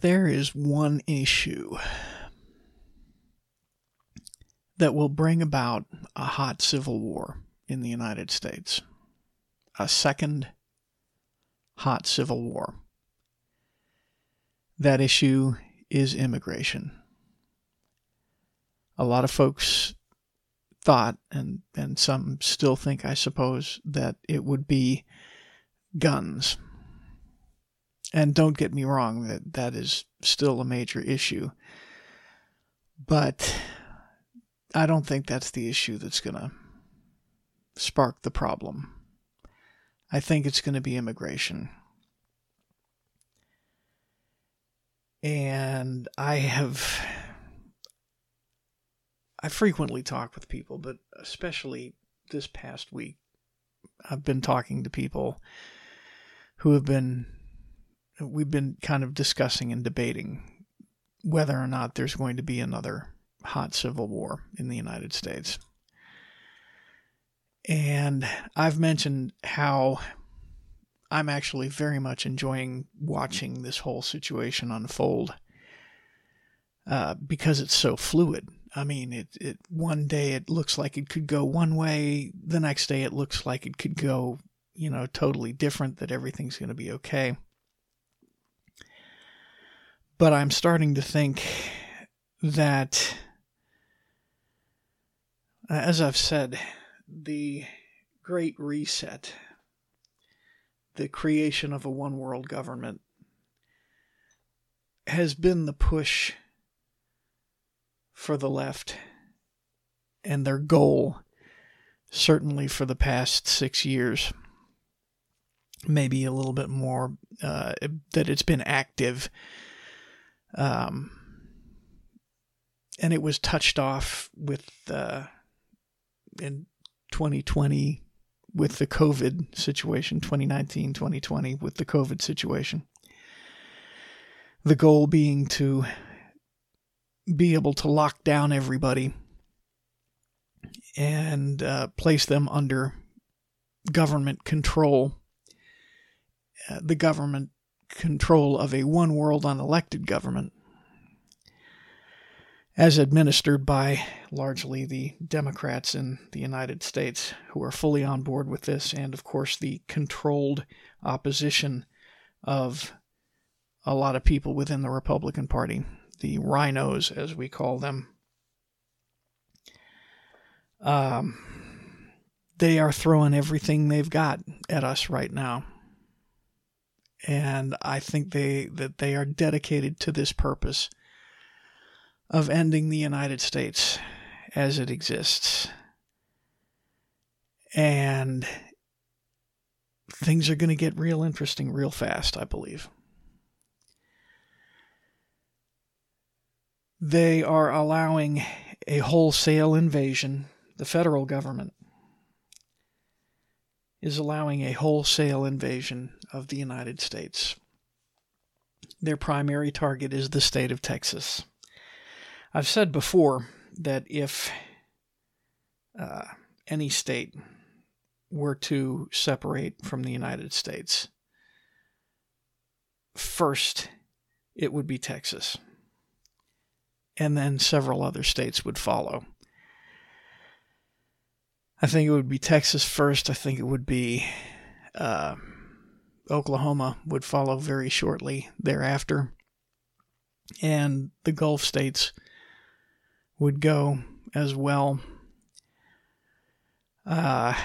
if there is one issue that will bring about a hot civil war in the United States, a second hot civil war, that issue is immigration. A lot of folks thought, and some still think, I suppose, that it would be guns. And don't get me wrong, that is still a major issue. But I don't think that's the issue that's going to spark the problem. I think it's going to be immigration. And I frequently talk with people, but especially this past week, I've been talking to people who we've been kind of discussing and debating whether or not there's going to be another hot civil war in the United States. And I've mentioned how I'm actually very much enjoying watching this whole situation unfold because it's so fluid. I mean, it one day it looks like it could go one way, the next day it looks like it could go, totally different, that everything's going to be okay. But I'm starting to think that, as I've said, the Great Reset, the creation of a one-world government, has been the push for the left and their goal, certainly for the past 6 years, maybe a little bit more, that it's been active. And it was touched off with in 2020 with the COVID situation, 2019, 2020 with the COVID situation. The goal being to be able to lock down everybody and place them under government control, the government control of a one-world unelected government, as administered by largely the Democrats in the United States, who are fully on board with this, and of course the controlled opposition of a lot of people within the Republican Party, the rhinos, as we call them. They are throwing everything they've got at us right now. And I think that they are dedicated to this purpose of ending the United States as it exists. And things are going to get real interesting real fast, I believe. They are allowing a wholesale invasion. The federal government is allowing a wholesale invasion of the United States. Their primary target is the state of Texas. I've said before that if any state were to separate from the United States, first it would be Texas, and then several other states would follow. I think it would be Texas first. I think it would be Oklahoma would follow very shortly thereafter. And the Gulf states would go as well. But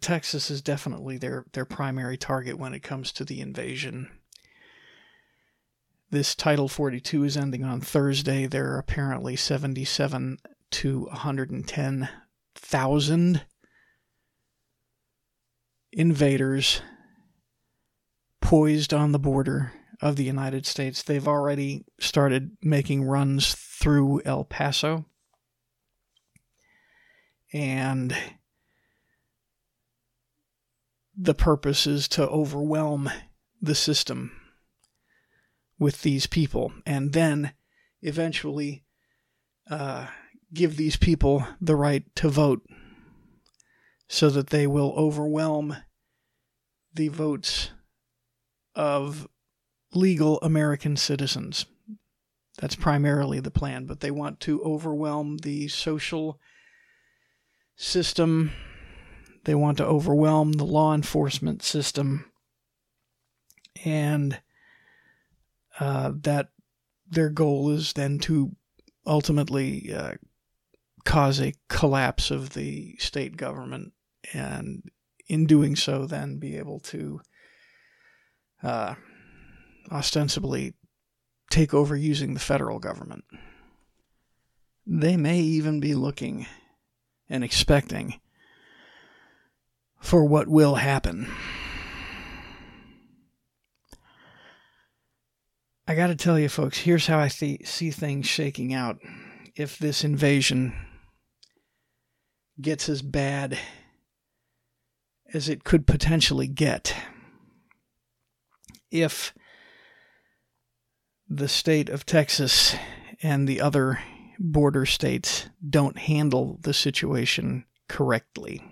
Texas is definitely their primary target when it comes to the invasion. This Title 42 is ending on Thursday. There are apparently 77 to 110,000 invaders poised on the border of the United States. They've already started making runs through El Paso. And the purpose is to overwhelm the system with these people, and then eventually give these people the right to vote, so that they will overwhelm the votes of legal American citizens. That's primarily the plan, but they want to overwhelm the social system. They want to overwhelm the law enforcement system. And that their goal is then to ultimately cause a collapse of the state government, and in doing so then be able to ostensibly take over using the federal government. They may even be looking and expecting for what will happen. I got to tell you, folks, here's how I see things shaking out. If this invasion gets as bad as it could potentially get, if the state of Texas and the other border states don't handle the situation correctly,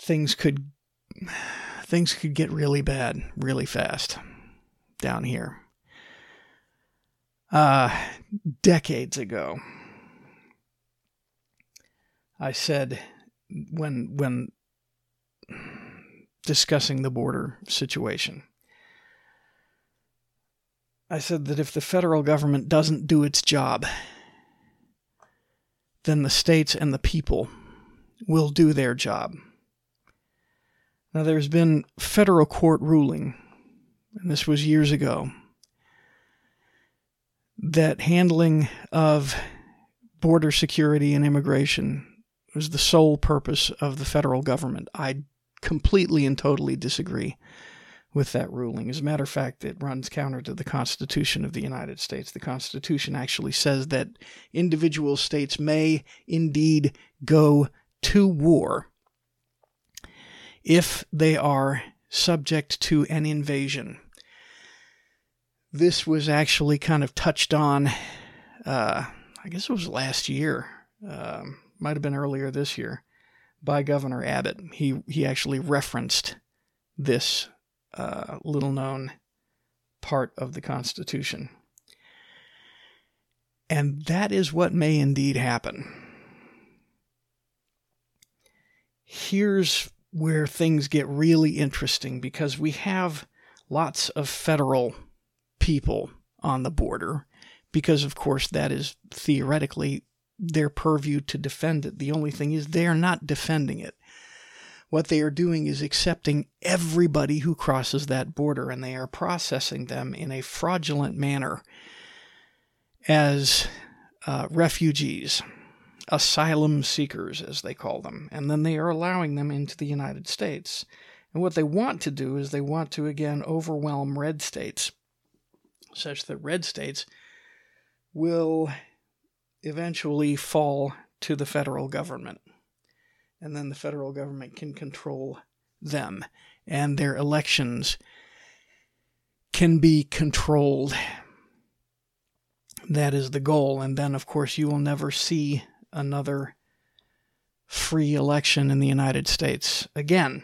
things could get really bad really fast down here. Decades ago, I said, when discussing the border situation, I said that if the federal government doesn't do its job, then the states and the people will do their job. Now, there's been federal court ruling, and this was years ago, that handling of border security and immigration was the sole purpose of the federal government. I completely and totally disagree with that ruling. As a matter of fact, it runs counter to the Constitution of the United States. The Constitution actually says that individual states may indeed go to war if they are subject to an invasion. This was actually kind of touched on, I guess it was last year, might have been earlier this year, by Governor Abbott. He actually referenced this little-known part of the Constitution. And that is what may indeed happen. Here's where things get really interesting, because we have lots of federal people on the border, because of course that is theoretically their purview to defend it. The only thing is they are not defending it. What they are doing is accepting everybody who crosses that border, and they are processing them in a fraudulent manner as refugees, asylum seekers as they call them, and then they are allowing them into the United States. And what they want to do is they want to again overwhelm red states, such that red states will eventually fall to the federal government. And then the federal government can control them, and their elections can be controlled. That is the goal. And then, of course, you will never see another free election in the United States again.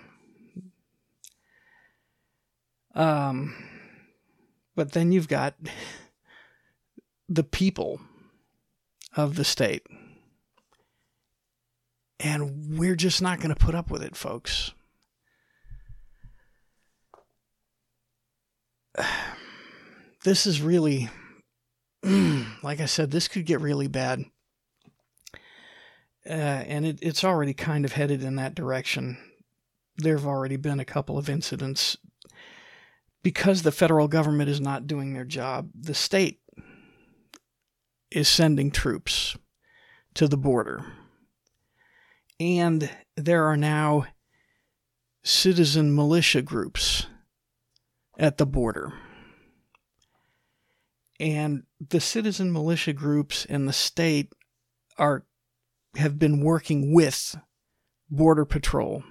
But then you've got the people of the state. And we're just not going to put up with it, folks. This is really, like I said, this could get really bad. And it's already kind of headed in that direction. There have already been a couple of incidents. Because the federal government is not doing their job, the state is sending troops to the border. And there are now citizen militia groups at the border. And the citizen militia groups and the state have been working with Border Patrol.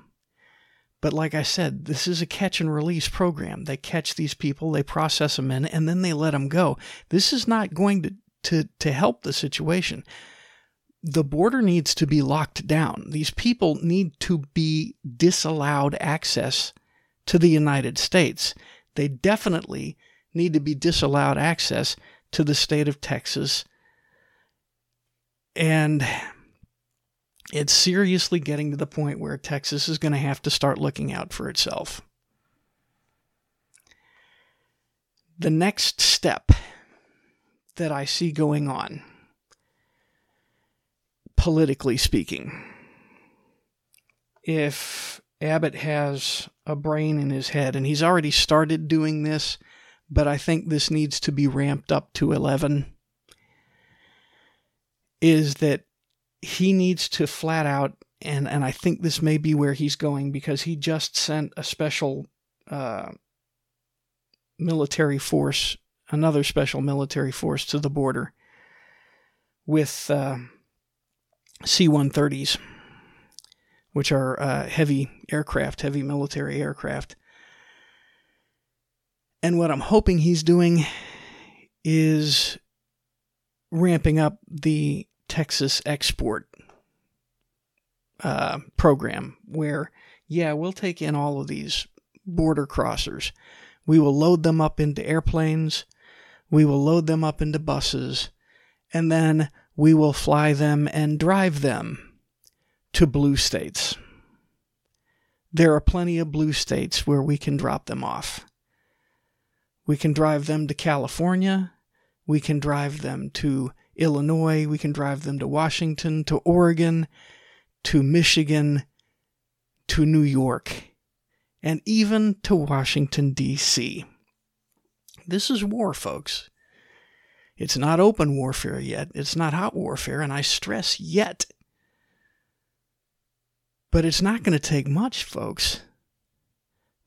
But like I said, this is a catch and release program. They catch these people, they process them in, and then they let them go. This is not going to help the situation. The border needs to be locked down. These people need to be disallowed access to the United States. They definitely need to be disallowed access to the state of Texas. And it's seriously getting to the point where Texas is going to have to start looking out for itself. The next step that I see going on, politically speaking, if Abbott has a brain in his head, and he's already started doing this, but I think this needs to be ramped up to 11, is that he needs to flat out, and I think this may be where he's going, because he just sent a special military force, another special military force to the border with C-130s, which are heavy aircraft, heavy military aircraft. And what I'm hoping he's doing is ramping up the Texas export program, where, yeah, we'll take in all of these border crossers. We will load them up into airplanes. We will load them up into buses. And then we will fly them and drive them to blue states. There are plenty of blue states where we can drop them off. We can drive them to California. We can drive them to Illinois. We can drive them to Washington, to Oregon, to Michigan, to New York, and even to Washington, D.C. This is war, folks. It's not open warfare yet. It's not hot warfare, and I stress yet. But it's not going to take much, folks.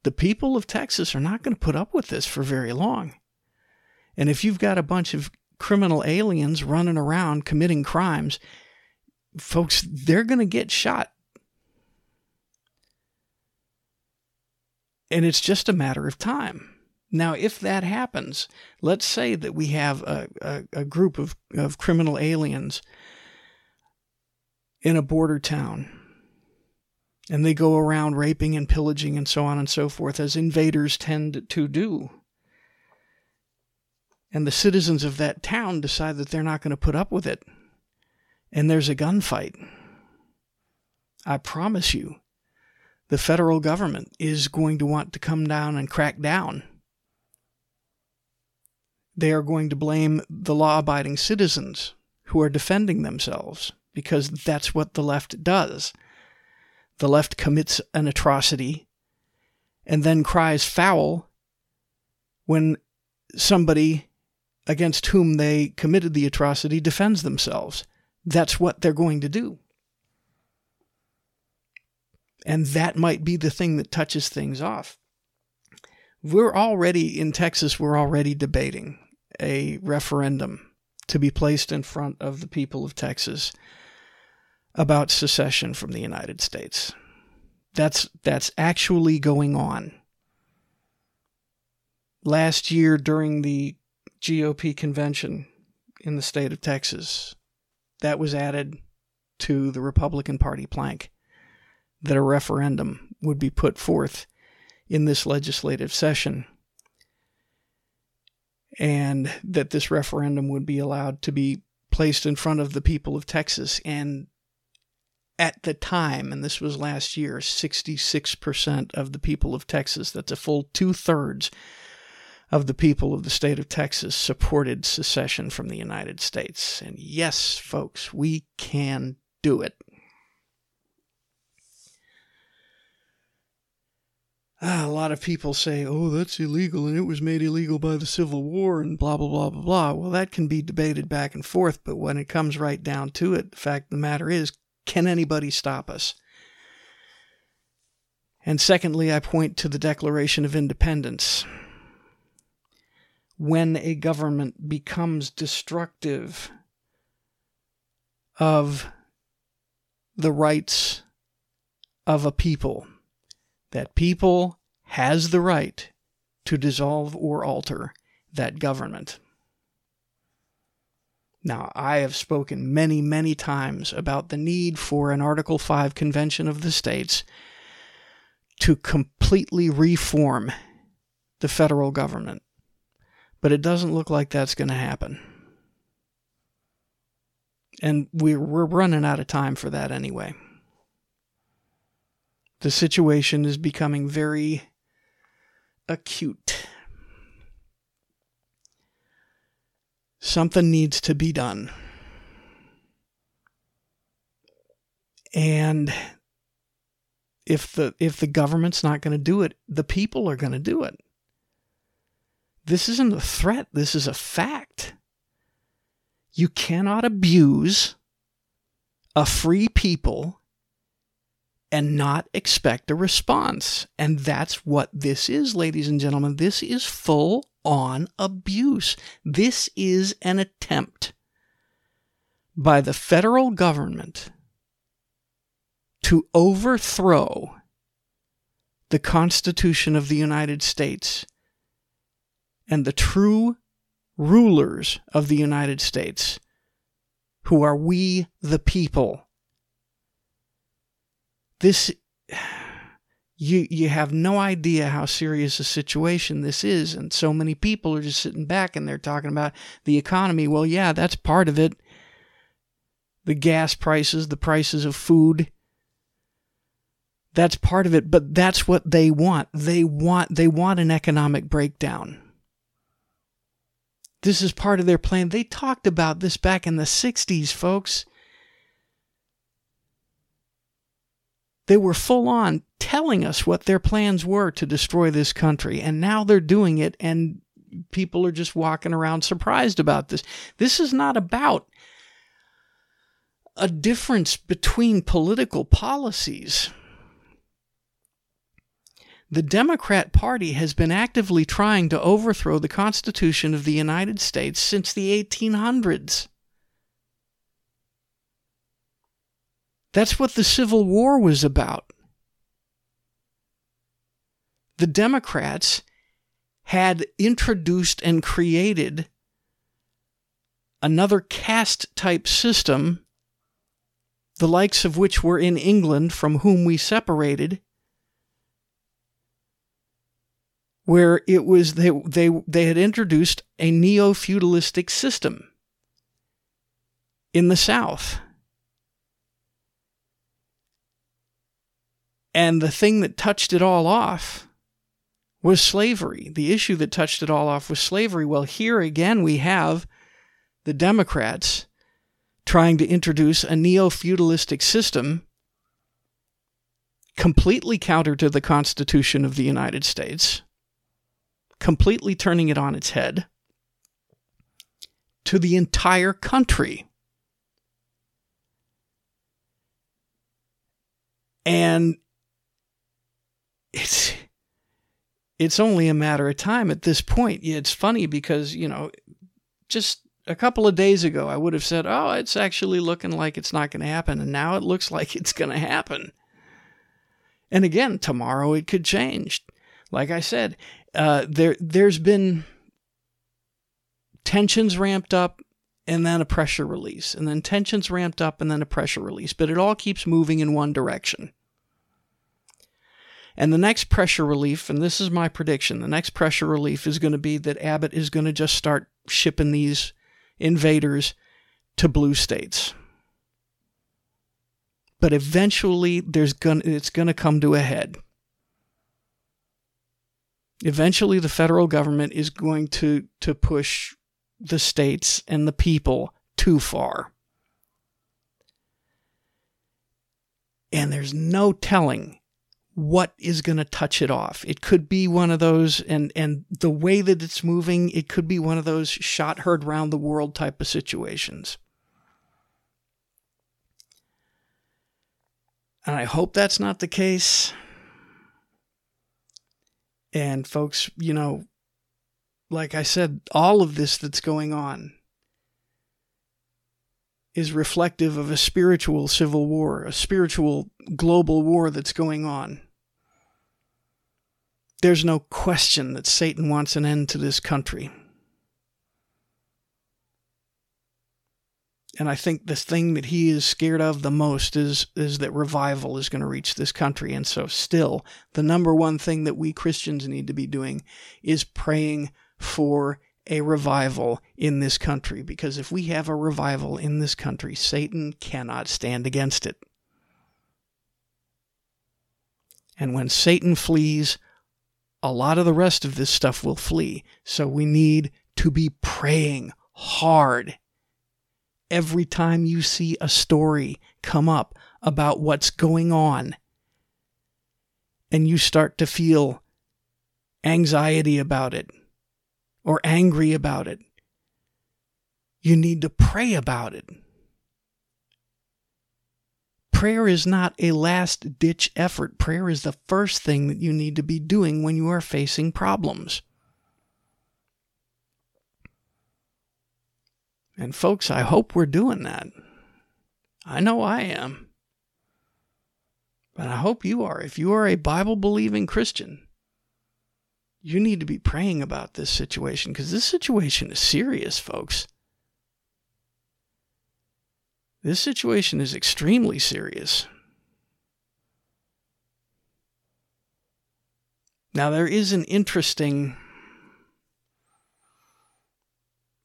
The people of Texas are not going to put up with this for very long. And if you've got a bunch of criminal aliens running around committing crimes, folks, they're going to get shot. And it's just a matter of time. Now, if that happens, let's say that we have a group of criminal aliens in a border town, and they go around raping and pillaging and so on and so forth, as invaders tend to do. And the citizens of that town decide that they're not going to put up with it. And there's a gunfight. I promise you, the federal government is going to want to come down and crack down. They are going to blame the law-abiding citizens who are defending themselves, because that's what the left does. The left commits an atrocity and then cries foul when somebody against whom they committed the atrocity defends themselves. That's what they're going to do. And that might be the thing that touches things off. We're already, in Texas, we're already debating a referendum to be placed in front of the people of Texas about secession from the United States. That's actually going on. Last year during the GOP convention in the state of Texas, that was added to the Republican Party plank, that a referendum would be put forth in this legislative session, and that this referendum would be allowed to be placed in front of the people of Texas. And at the time, and this was last year, 66% of the people of Texas, that's a full 2/3 of the people of the state of Texas, supported secession from the United States. And yes, folks, we can do it. A lot of people say, oh, that's illegal, and it was made illegal by the Civil War, and blah, blah, blah, blah, blah. Well, that can be debated back and forth, but when it comes right down to it, the fact of the matter is, can anybody stop us? And secondly, I point to the Declaration of Independence. When a government becomes destructive of the rights of a people, that people has the right to dissolve or alter that government. Now, I have spoken many, many times about the need for an Article 5 Convention of the States to completely reform the federal government. But it doesn't look like that's going to happen. And we're running out of time for that anyway. The situation is becoming very acute. Something needs to be done. And if the government's not going to do it, the people are going to do it. This isn't a threat. This is a fact. You cannot abuse a free people and not expect a response. And that's what this is, ladies and gentlemen. This is full-on abuse. This is an attempt by the federal government to overthrow the Constitution of the United States and the true rulers of the United States, who are we the people. This, you have no idea how serious a situation this is, and so many people are just sitting back and they're talking about the economy. Well, yeah, that's part of it. The gas prices, the prices of food, that's part of it, but that's what they want. They want an economic breakdown. This is part of their plan. They talked about this back in the 60s, folks. They were full on telling us what their plans were to destroy this country, and now they're doing it, and people are just walking around surprised about this. This is not about a difference between political policies. The Democrat Party has been actively trying to overthrow the Constitution of the United States since the 1800s. That's what the Civil War was about. The Democrats had introduced and created another caste-type system, the likes of which were in England, from whom we separated, where it was they had introduced a neo-feudalistic system in the South. And the thing that touched it all off was slavery. The issue that touched it all off was slavery. Well, here again we have the Democrats trying to introduce a neo-feudalistic system completely counter to the Constitution of the United States, completely turning it on its head to the entire country. And it's only a matter of time at this point. It's funny because, just a couple of days ago, I would have said, oh, it's actually looking like it's not going to happen. And now it looks like it's going to happen. And again, tomorrow it could change. Like I said, there's been tensions ramped up and then a pressure release, and then tensions ramped up and then a pressure release, but it all keeps moving in one direction. And the next pressure relief, and this is my prediction, the next pressure relief is going to be that Abbott is going to just start shipping these invaders to blue states. But eventually it's going to come to a head. Eventually, the federal government is going to push the states and the people too far. And there's no telling what is going to touch it off. It could be one of those, and the way that it's moving, it could be one of those shot heard round the world type of situations. And I hope that's not the case. And folks, like I said, all of this that's going on is reflective of a spiritual civil war, a spiritual global war that's going on. There's no question that Satan wants an end to this country. And I think the thing that he is scared of the most is that revival is going to reach this country. And so still, the number one thing that we Christians need to be doing is praying for a revival in this country. Because if we have a revival in this country, Satan cannot stand against it. And when Satan flees, a lot of the rest of this stuff will flee. So we need to be praying hard. Every time you see a story come up about what's going on and you start to feel anxiety about it or angry about it, you need to pray about it. Prayer is not a last-ditch effort. Prayer is the first thing that you need to be doing when you are facing problems. And folks, I hope we're doing that. I know I am. But I hope you are. If you are a Bible-believing Christian, you need to be praying about this situation, because this situation is serious, folks. This situation is extremely serious. Now, there is an interesting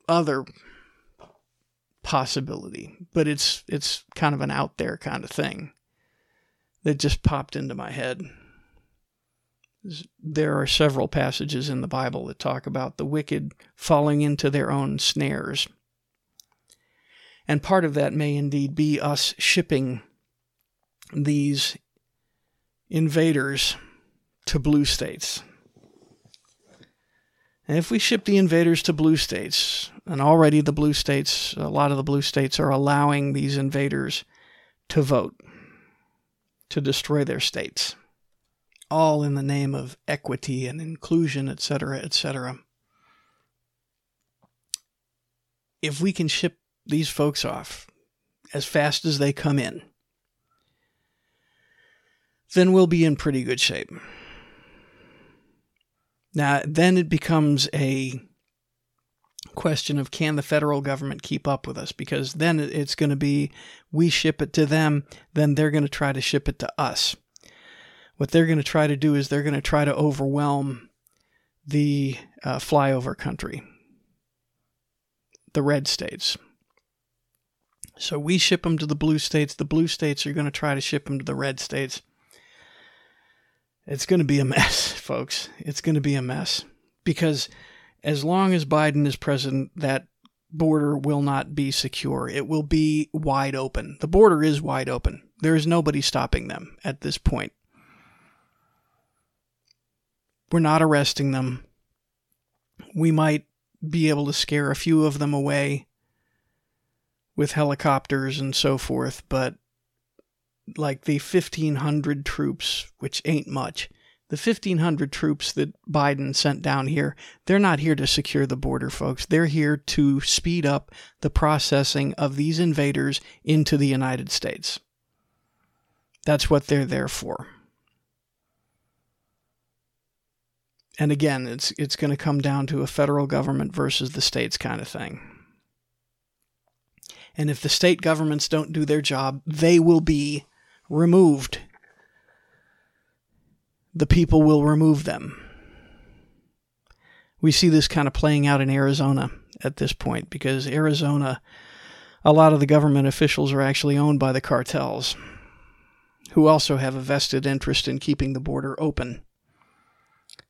other possibility, but it's kind of an out there kind of thing that just popped into my head. There are several passages in the Bible that talk about the wicked falling into their own snares. And part of that may indeed be us shipping these invaders to blue states. And if we ship the invaders to blue states, and already the blue states, a lot of the blue states are allowing these invaders to vote, to destroy their states, all in the name of equity and inclusion, etc., etc. If we can ship these folks off as fast as they come in, then we'll be in pretty good shape. Now, then it becomes a question of, can the federal government keep up with us? Because then it's going to be, we ship it to them, then they're going to try to ship it to us. What they're going to try to do is they're going to try to overwhelm the flyover country, the red states. So we ship them to the blue states are going to try to ship them to the red states. It's going to be a mess, folks. It's going to be a mess, because as long as Biden is president, that border will not be secure. It will be wide open. The border is wide open. There is nobody stopping them at this point. We're not arresting them. We might be able to scare a few of them away with helicopters and so forth, but like the 1,500 troops, which ain't much, the 1,500 troops that Biden sent down here, they're not here to secure the border, folks. They're here to speed up the processing of these invaders into the United States. That's what they're there for. And again, it's going to come down to a federal government versus the states kind of thing. And if the state governments don't do their job, they will be removed. The people will remove them. We see this kind of playing out in Arizona at this point, because Arizona, a lot of the government officials are actually owned by the cartels, who also have a vested interest in keeping the border open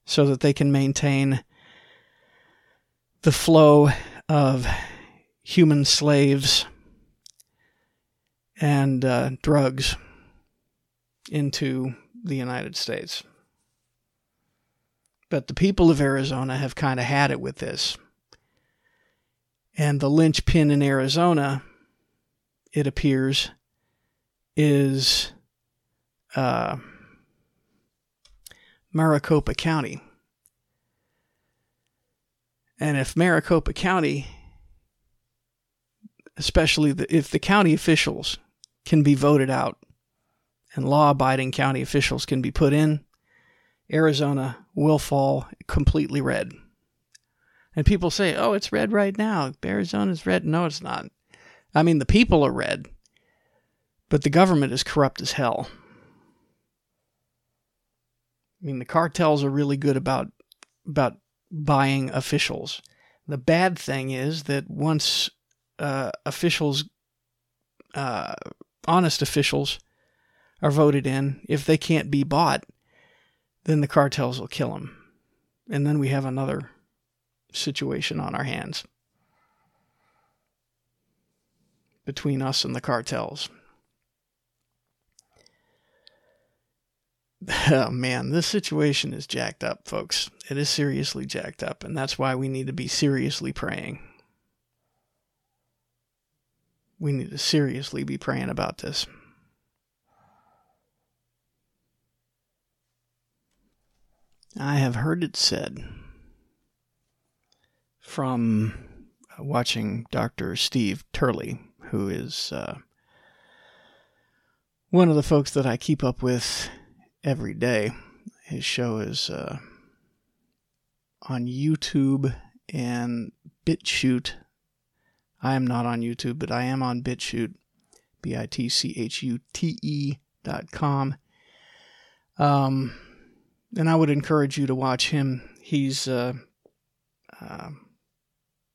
so that they can maintain the flow of human slaves and drugs into the United States. But the people of Arizona have kind of had it with this. And the linchpin in Arizona, it appears, is Maricopa County. And if Maricopa County, especially if the county officials can be voted out and law-abiding county officials can be put in, Arizona will fall completely red. And people say, oh, it's red right now. Arizona's red. No, it's not. I mean, the people are red, but the government is corrupt as hell. I mean, the cartels are really good about buying officials. The bad thing is that once honest officials are voted in, if they can't be bought, then the cartels will kill them. And then we have another situation on our hands between us and the cartels. Oh man, this situation is jacked up, folks. It is seriously jacked up, and that's why we need to be seriously praying. We need to seriously be praying about this. I have heard it said from watching Dr. Steve Turley, who is one of the folks that I keep up with every day. His show is on YouTube and BitChute. I am not on YouTube, but I am on BitChute, bitchute.com. And I would encourage you to watch him. He's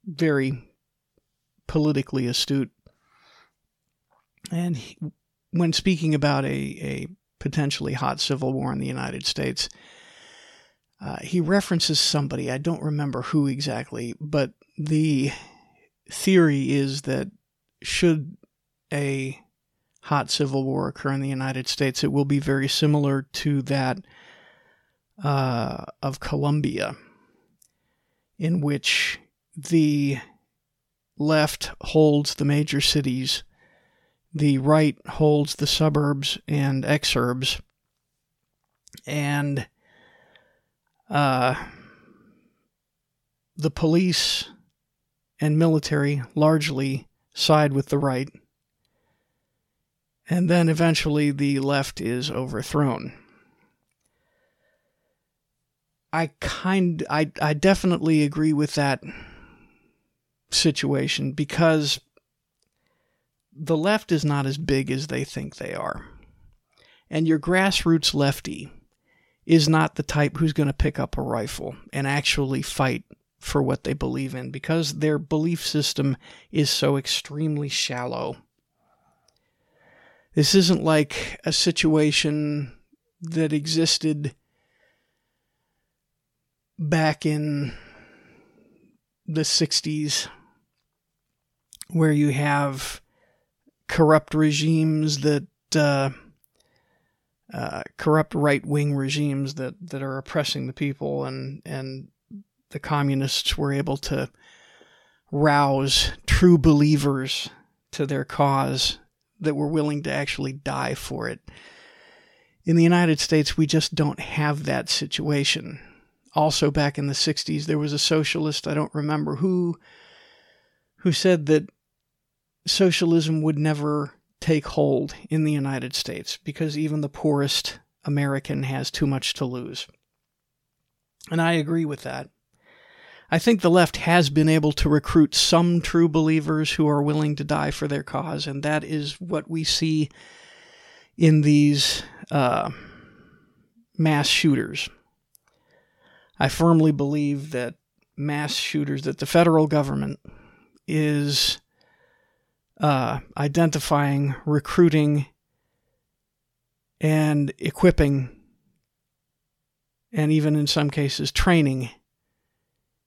very politically astute. And he, when speaking about a potentially hot civil war in the United States, he references somebody. I don't remember who exactly, but the theory is that should a hot civil war occur in the United States, it will be very similar to that of Colombia, in which the left holds the major cities, the right holds the suburbs and exurbs, and the police and military largely side with the right, and then eventually the left is overthrown. I definitely agree with that situation, because the left is not as big as they think they are. And your grassroots lefty is not the type who's going to pick up a rifle and actually fight for what they believe in, because their belief system is so extremely shallow. This isn't like a situation that existed back in the 60s, where you have corrupt regimes that, corrupt right-wing regimes that are oppressing the people, and the communists were able to rouse true believers to their cause that were willing to actually die for it. In the United States, we just don't have that situation. Also, back in the 60s, there was a socialist, I don't remember who said that socialism would never take hold in the United States because even the poorest American has too much to lose. And I agree with that. I think the left has been able to recruit some true believers who are willing to die for their cause, and that is what we see in these mass shooters. I firmly believe that mass shooters, that the federal government is identifying, recruiting, and equipping, and even in some cases training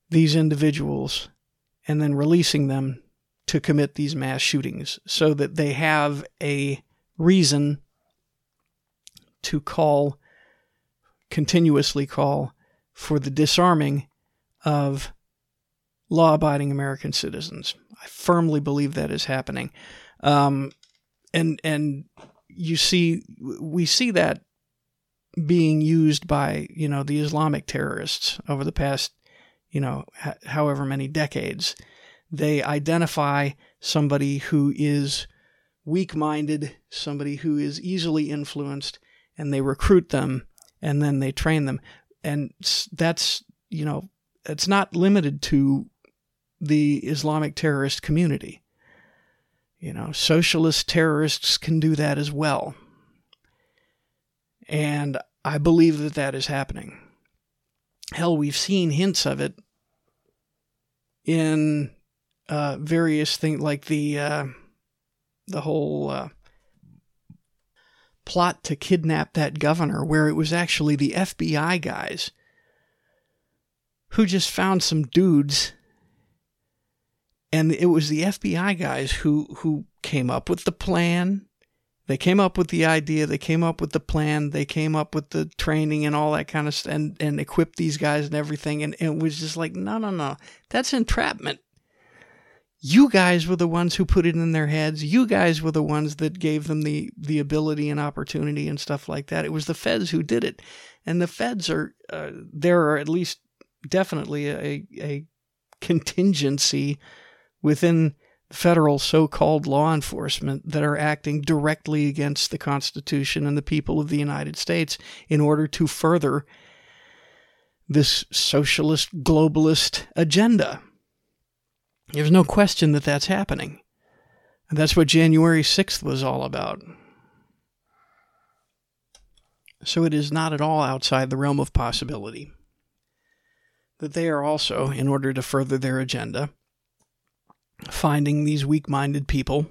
these individuals, and then releasing them to commit these mass shootings so that they have a reason to continuously call for the disarming of law-abiding American citizens. I firmly believe that is happening. And we see that being used by, the Islamic terrorists over the past, however many decades. They identify somebody who is weak-minded, somebody who is easily influenced, and they recruit them, and then they train them. And that's, it's not limited to the Islamic terrorist community. You know, socialist terrorists can do that as well. And I believe that that is happening. Hell, we've seen hints of it in various things, like the whole plot to kidnap that governor, where it was actually the FBI guys who just found some dudes, and it was the FBI guys who came up with the plan. They came up with the idea, they came up with the plan, they came up with the training and all that kind of stuff, and equipped these guys and everything, and it was just like, no, that's entrapment. You guys were the ones who put it in their heads. You guys were the ones that gave them the ability and opportunity and stuff like that. It was the feds who did it. And the feds are, there are at least definitely a contingency within federal so-called law enforcement that are acting directly against the Constitution and the people of the United States in order to further this socialist globalist agenda. There's no question that that's happening. And that's what January 6th was all about. So it is not at all outside the realm of possibility that they are also, in order to further their agenda, finding these weak-minded people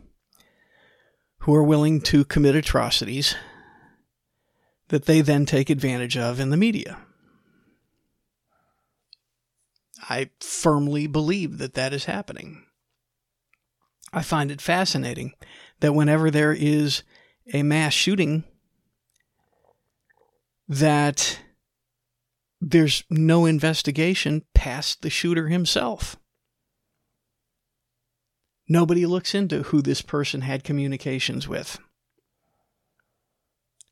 who are willing to commit atrocities that they then take advantage of in the media. I firmly believe that that is happening. I find it fascinating that whenever there is a mass shooting, that there's no investigation past the shooter himself. Nobody looks into who this person had communications with.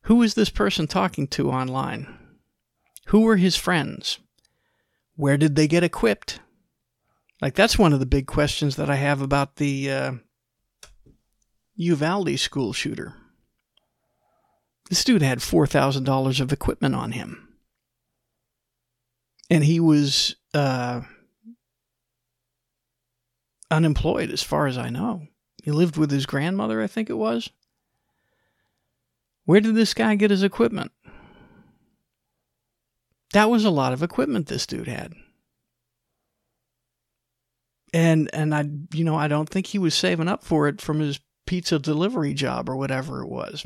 Who was this person talking to online? Who were his friends? Where did they get equipped? Like, that's one of the big questions that I have about the Uvalde school shooter. This dude had $4,000 of equipment on him. And he was unemployed, as far as I know. He lived with his grandmother, I think it was. Where did this guy get his equipment? That was a lot of equipment this dude had. And I don't think he was saving up for it from his pizza delivery job or whatever it was.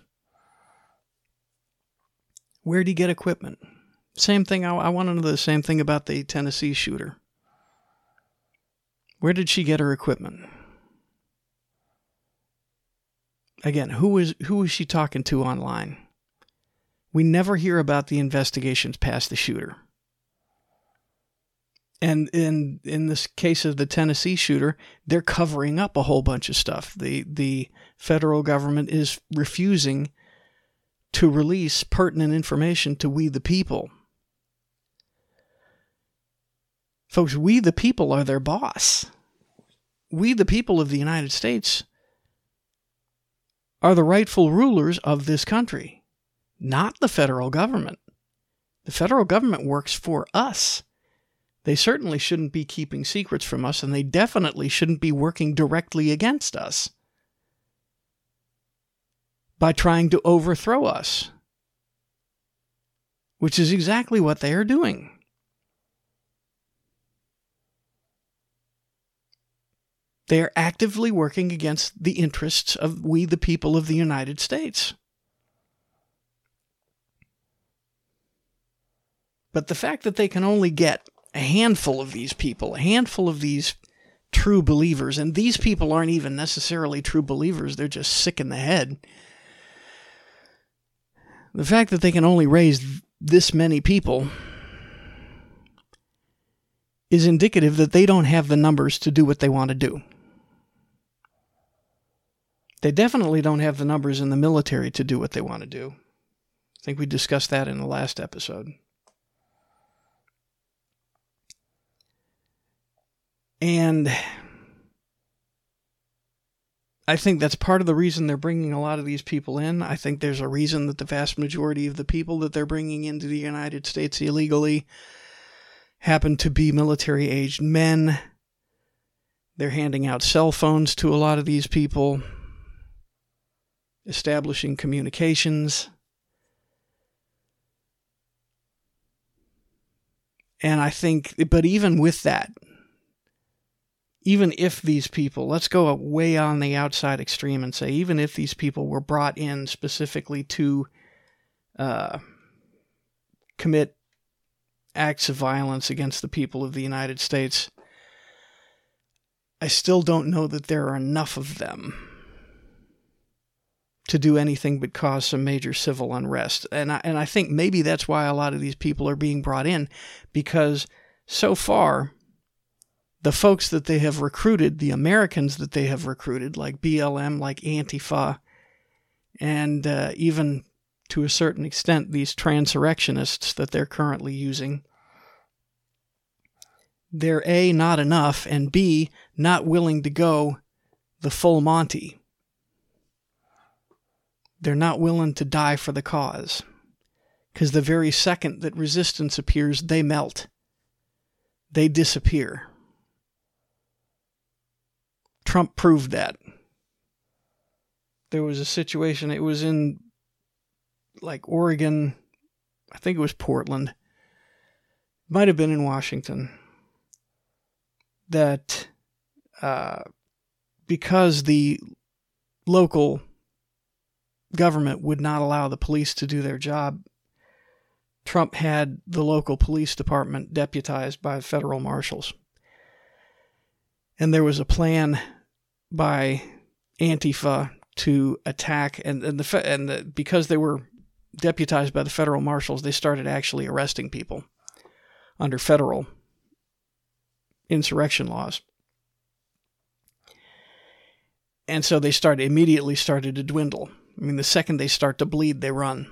Where'd he get equipment? Same thing, I want to know the same thing about the Tennessee shooter. Where did she get her equipment? Again, who was she talking to online? We never hear about the investigations past the shooter. And in this case of the Tennessee shooter, they're covering up a whole bunch of stuff. The federal government is refusing to release pertinent information to we the people. Folks, we the people are their boss. We the people of the United States are the rightful rulers of this country. Not the federal government. The federal government works for us. They certainly shouldn't be keeping secrets from us, and they definitely shouldn't be working directly against us by trying to overthrow us, which is exactly what they are doing. They are actively working against the interests of we, the people of the United States. But the fact that they can only get a handful of these people, a handful of these true believers, and these people aren't even necessarily true believers, they're just sick in the head. The fact that they can only raise this many people is indicative that they don't have the numbers to do what they want to do. They definitely don't have the numbers in the military to do what they want to do. I think we discussed that in the last episode. And I think that's part of the reason they're bringing a lot of these people in. I think there's a reason that the vast majority of the people that they're bringing into the United States illegally happen to be military-aged men. They're handing out cell phones to a lot of these people. establishing communications. And I think, but even with that, even if these people, let's go way on the outside extreme and say, even if these people were brought in specifically to commit acts of violence against the people of the United States, I still don't know that there are enough of them to do anything but cause some major civil unrest. And I think maybe that's why a lot of these people are being brought in, because so far, the folks that they have recruited, the Americans that they have recruited, like BLM, like Antifa, and even to a certain extent these transurrectionists that they're currently using, they're A, not enough, and B, not willing to go the full Monty. They're not willing to die for the cause, because the very second that resistance appears, they melt. They disappear. Trump proved that. There was a situation, it was in like Oregon, I think it was Portland, might have been in Washington, that because the local government would not allow the police to do their job, Trump had the local police department deputized by federal marshals. And there was a plan by Antifa to attack, and because they were deputized by the federal marshals, they started actually arresting people under federal insurrection laws. And so they immediately started to dwindle. I mean, the second they start to bleed, they run.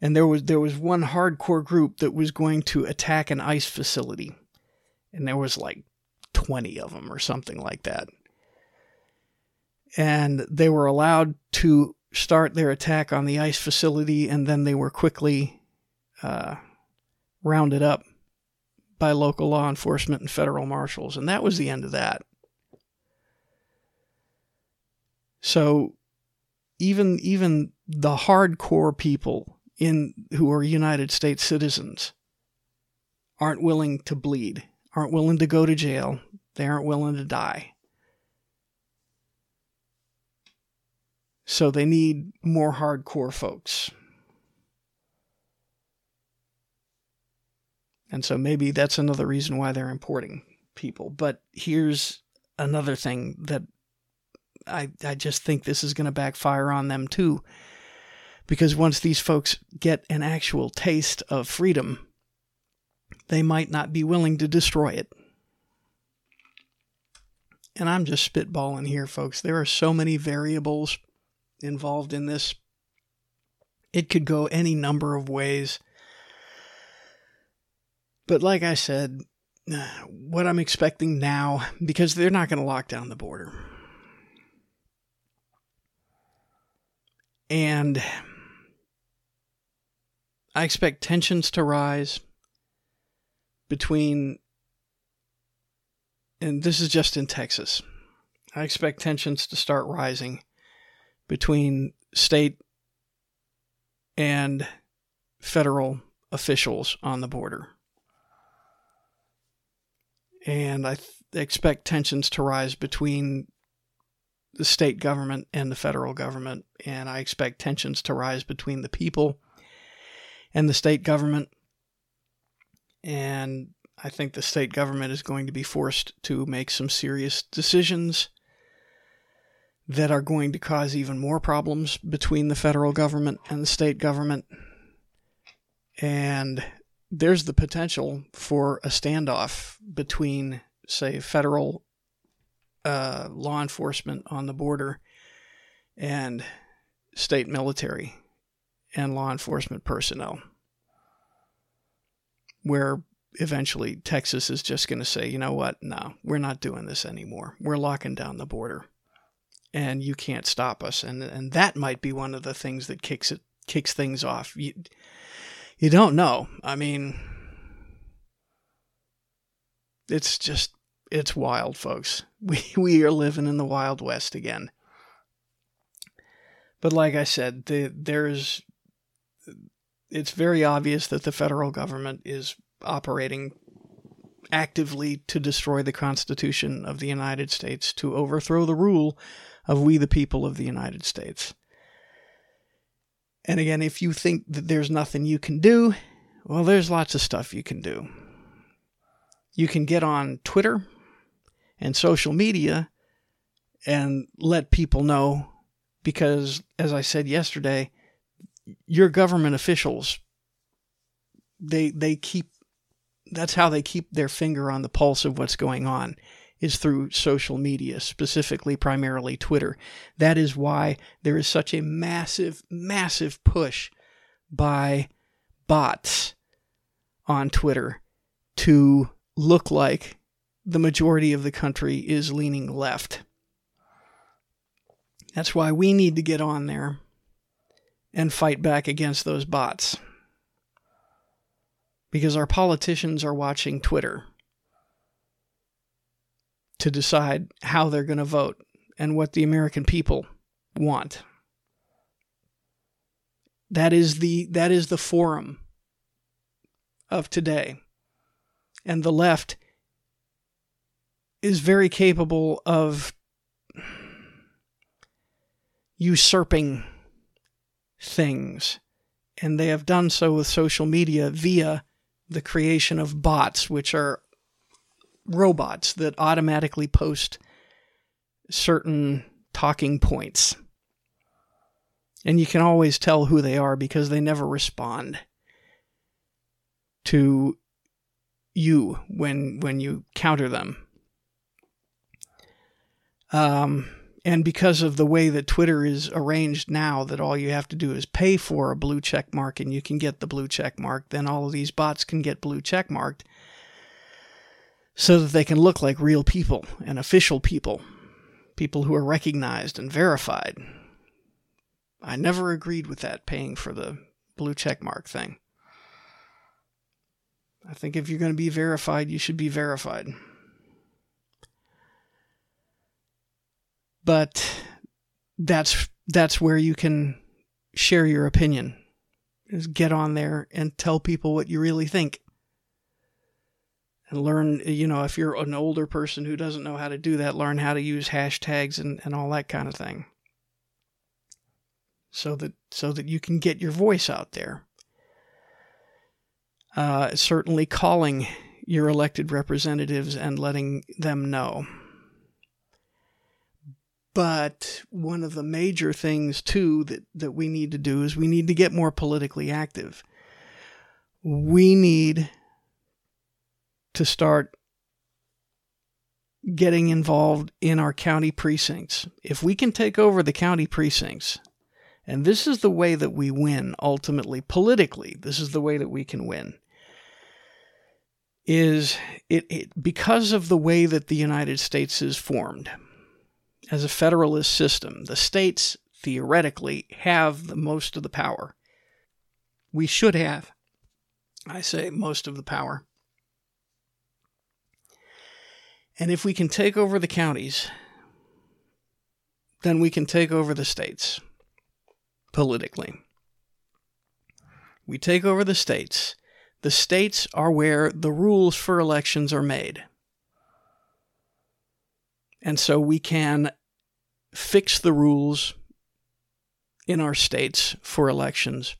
And there was one hardcore group that was going to attack an ICE facility. And there was like 20 of them or something like that. And they were allowed to start their attack on the ICE facility, and then they were quickly rounded up by local law enforcement and federal marshals. And that was the end of that. So even the hardcore people who are United States citizens aren't willing to bleed, aren't willing to go to jail, they aren't willing to die. So they need more hardcore folks. And so maybe that's another reason why they're importing people. But here's another thing that I just think this is going to backfire on them too, because once these folks get an actual taste of freedom, they might not be willing to destroy it. And I'm just spitballing here, folks. There are so many variables involved in this. It could go any number of ways. But like I said, what I'm expecting now, because they're not going to lock down the border. And I expect tensions to rise between, and this is just in Texas, I expect tensions to start rising between state and federal officials on the border. And I expect tensions to rise between the state government and the federal government, and I expect tensions to rise between the people and the state government. And I think the state government is going to be forced to make some serious decisions that are going to cause even more problems between the federal government and the state government. And there's the potential for a standoff between, say, federal law enforcement on the border and state military and law enforcement personnel, where eventually Texas is just going to say, you know what, no, we're not doing this anymore. We're locking down the border and you can't stop us. And that might be one of the things that kicks things off. You don't know. I mean, it's wild, folks. We are living in the Wild West again. But like I said, it's very obvious that the federal government is operating actively to destroy the Constitution of the United States, to overthrow the rule of we the people of the United States. And again, if you think that there's nothing you can do, well, there's lots of stuff you can do. You can get on Twitter and social media and let people know, because, as I said yesterday, your government officials, that's how they keep their finger on the pulse of what's going on, is through social media, specifically primarily Twitter. That is why there is such a massive, massive push by bots on Twitter to look like the majority of the country is leaning left. That's why we need to get on there and fight back against those bots, because our politicians are watching Twitter to decide how they're going to vote and what the American people want. That is the forum of today. And the left is very capable of usurping things. And they have done so with social media via the creation of bots, which are robots that automatically post certain talking points. And you can always tell who they are because they never respond to you when you counter them. And because of the way that Twitter is arranged now, that all you have to do is pay for a blue check mark and you can get the blue check mark, then all of these bots can get blue check marked so that they can look like real people and official people, people who are recognized and verified. I never agreed with that, paying for the blue check mark thing. I think if you're going to be verified, you should be verified. But that's where you can share your opinion, is get on there and tell people what you really think. And learn, if you're an older person who doesn't know how to do that, learn how to use hashtags and all that kind of thing. So that you can get your voice out there. Certainly calling your elected representatives and letting them know. But one of the major things, too, that we need to do is we need to get more politically active. We need to start getting involved in our county precincts. If we can take over the county precincts, and this is the way that we win, ultimately, politically, this is the way that we can win, is it because of the way that the United States is formed. As a federalist system, the states theoretically have the most of the power. We should have, I say, most of the power. And if we can take over the counties, then we can take over the states politically. We take over the states. The states are where the rules for elections are made. And so we can fix the rules in our states for elections.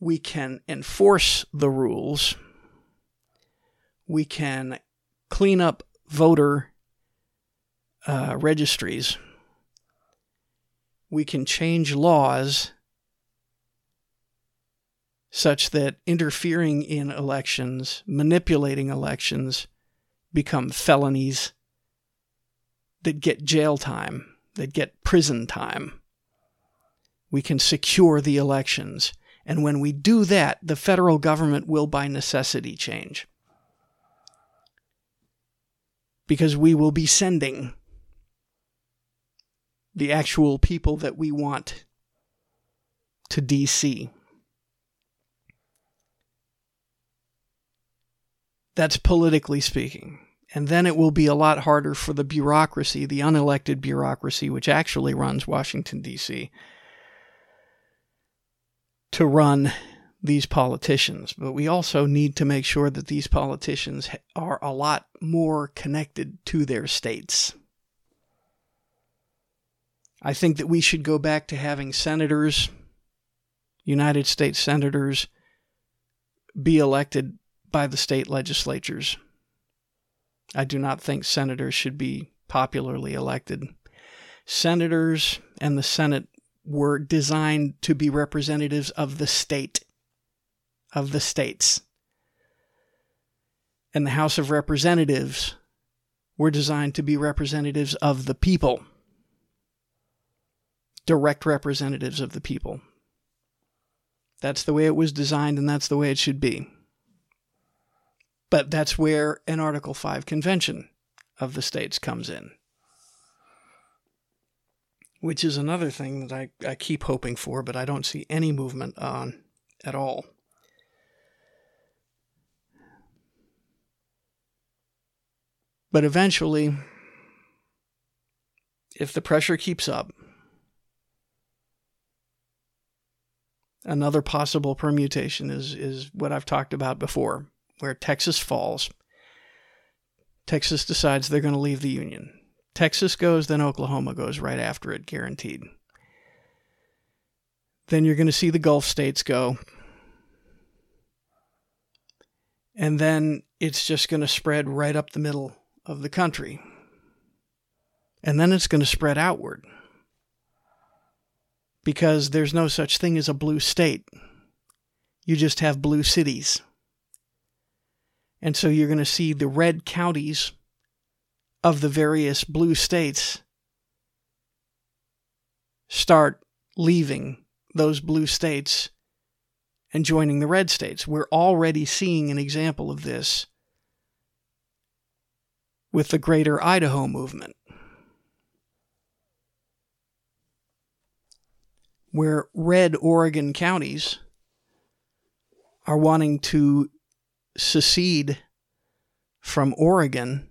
We can enforce the rules. We can clean up voter registries. We can change laws such that interfering in elections, manipulating elections, become felonies that get jail time, that get prison time. We can secure the elections. And when we do that, the federal government will by necessity change. Because we will be sending the actual people that we want to DC. That's politically speaking. And then it will be a lot harder for the bureaucracy, the unelected bureaucracy, which actually runs Washington, D.C., to run these politicians. But we also need to make sure that these politicians are a lot more connected to their states. I think that we should go back to having senators, United States senators, be elected by the state legislatures. I do not think senators should be popularly elected. Senators and the Senate were designed to be representatives of the state, of the states. And the House of Representatives were designed to be representatives of the people, direct representatives of the people. That's the way it was designed, and that's the way it should be. But that's where an Article 5 convention of the states comes in, which is another thing that I keep hoping for, but I don't see any movement on at all. But eventually, if the pressure keeps up, another possible permutation is what I've talked about before, where Texas falls. Texas decides they're going to leave the Union. Texas goes, then Oklahoma goes right after it, guaranteed. Then you're going to see the Gulf states go. And then it's just going to spread right up the middle of the country. And then it's going to spread outward. Because there's no such thing as a blue state. You just have blue cities. And so you're going to see the red counties of the various blue states start leaving those blue states and joining the red states. We're already seeing an example of this with the Greater Idaho Movement, where red Oregon counties are wanting to secede from Oregon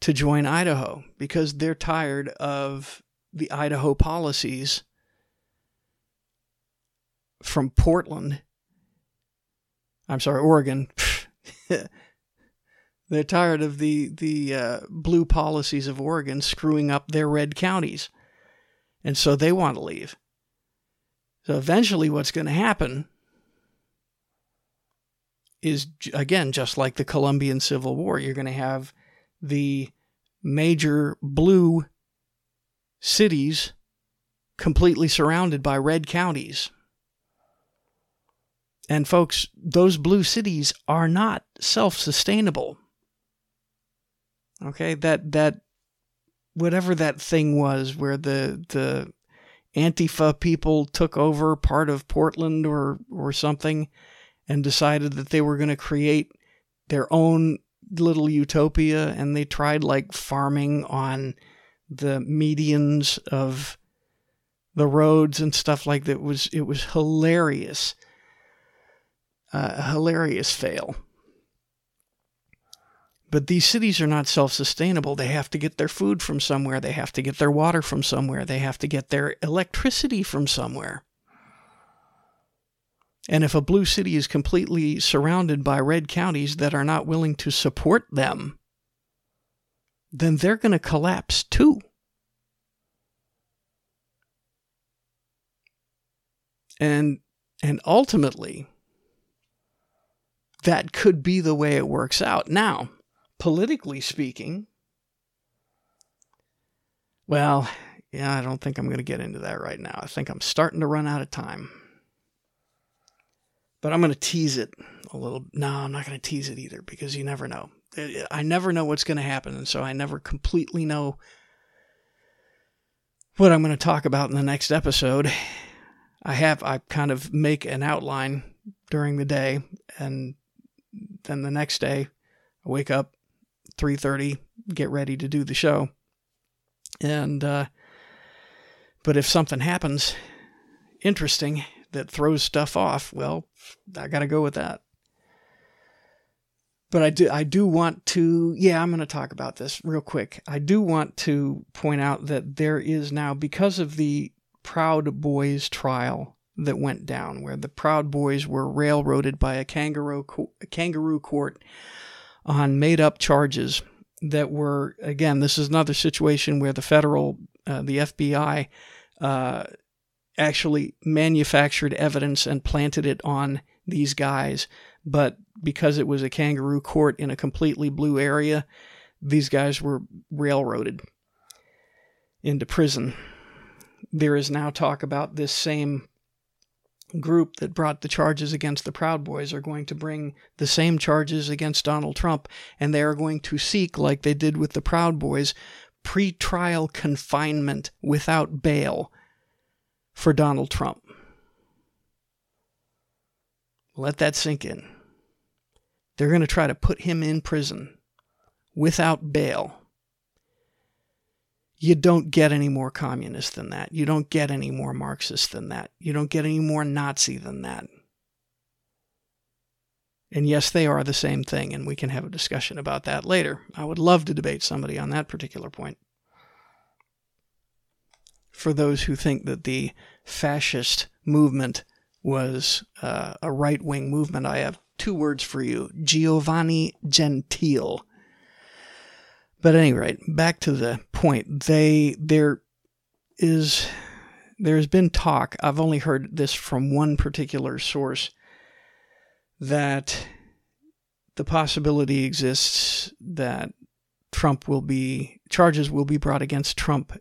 to join Idaho because they're tired of the Idaho policies from Portland. I'm sorry, Oregon. They're tired of the blue policies of Oregon screwing up their red counties. And so they want to leave. So eventually what's going to happen is, again, just like the Colombian Civil War, you're going to have the major blue cities completely surrounded by red counties. And folks, those blue cities are not self-sustainable. Okay, that whatever that thing was where the Antifa people took over part of Portland or something and decided that they were going to create their own little utopia, and they tried like farming on the medians of the roads and stuff like that. It was hilarious, hilarious fail. But these cities are not self-sustainable. They have to get their food from somewhere. They have to get their water from somewhere. They have to get their electricity from somewhere. And if a blue city is completely surrounded by red counties that are not willing to support them, then they're going to collapse too. And ultimately, that could be the way it works out. Now, politically speaking, well, yeah, I don't think I'm going to get into that right now. I think I'm starting to run out of time. But I'm going to tease it a little. No, I'm not going to tease it either, because you never know. I never know what's going to happen, and so I never completely know what I'm going to talk about in the next episode. I kind of make an outline during the day, and then the next day I wake up 3:30, get ready to do the show. And but if something happens interesting that throws stuff off, well, I got to go with that. But I do want to, yeah, I'm going to talk about this real quick. I do want to point out that there is now, because of the Proud Boys trial that went down, where the Proud Boys were railroaded by a kangaroo court on made-up charges that were, again, this is another situation where the federal, the FBI, actually manufactured evidence and planted it on these guys. But because it was a kangaroo court in a completely blue area, these guys were railroaded into prison. There is now talk about this same group that brought the charges against the Proud Boys are going to bring the same charges against Donald Trump, and they are going to seek, like they did with the Proud Boys, pre-trial confinement without bail for Donald Trump. Let that sink in. They're going to try to put him in prison without bail. You don't get any more communist than that. You don't get any more Marxist than that. You don't get any more Nazi than that. And yes, they are the same thing, and we can have a discussion about that later. I would love to debate somebody on that particular point. For those who think that the fascist movement was a right-wing movement, I have two words for you: Giovanni Gentile. But at any rate, back to the point. There's been talk, I've only heard this from one particular source, that the possibility exists that charges will be brought against Trump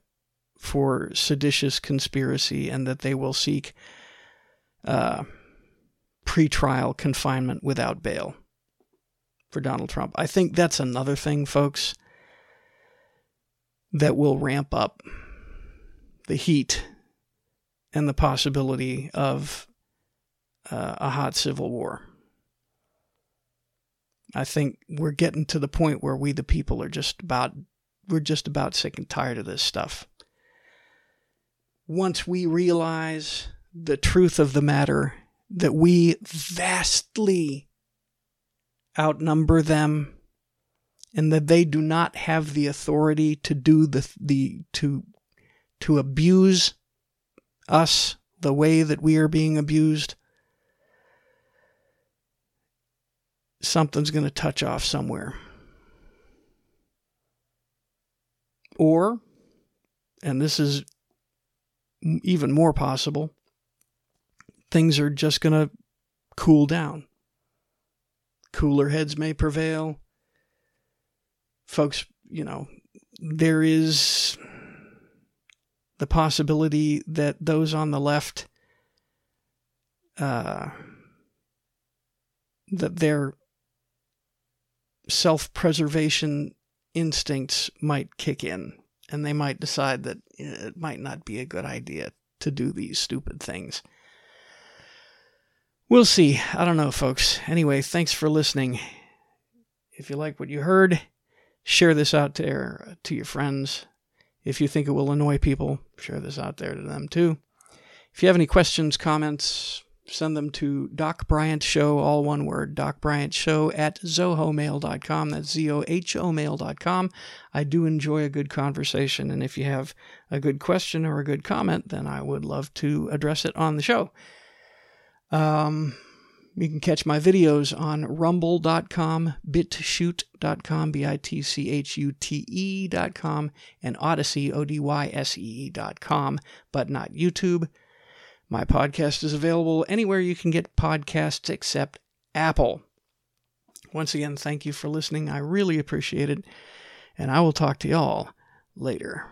for seditious conspiracy, and that they will seek pretrial confinement without bail for Donald Trump. I think that's another thing, folks, that will ramp up the heat and the possibility of a hot civil war. I think we're getting to the point where we, the people, are we're just about sick and tired of this stuff. Once we realize the truth of the matter, that we vastly outnumber them, and that they do not have the authority to do to abuse us the way that we are being abused, something's going to touch off somewhere. Or, and this is even more possible, things are just going to cool down. Cooler heads may prevail. Folks, there is the possibility that those on the left, that their self-preservation instincts might kick in, and they might decide that it might not be a good idea to do these stupid things. We'll see. I don't know, folks. Anyway, thanks for listening. If you like what you heard, share this out there to your friends. If you think it will annoy people, share this out there to them too. If you have any questions, comments, send them to Doc Bryant Show, all one word, docbryantshow@zohomail.com. That's zohomail.com. I do enjoy a good conversation, and if you have a good question or a good comment, then I would love to address it on the show. You can catch my videos on rumble.com, bitchute.com, bitchute.com, and Odyssey, odyssee.com, but not YouTube. My podcast is available anywhere you can get podcasts except Apple. Once again, thank you for listening. I really appreciate it, and I will talk to y'all later.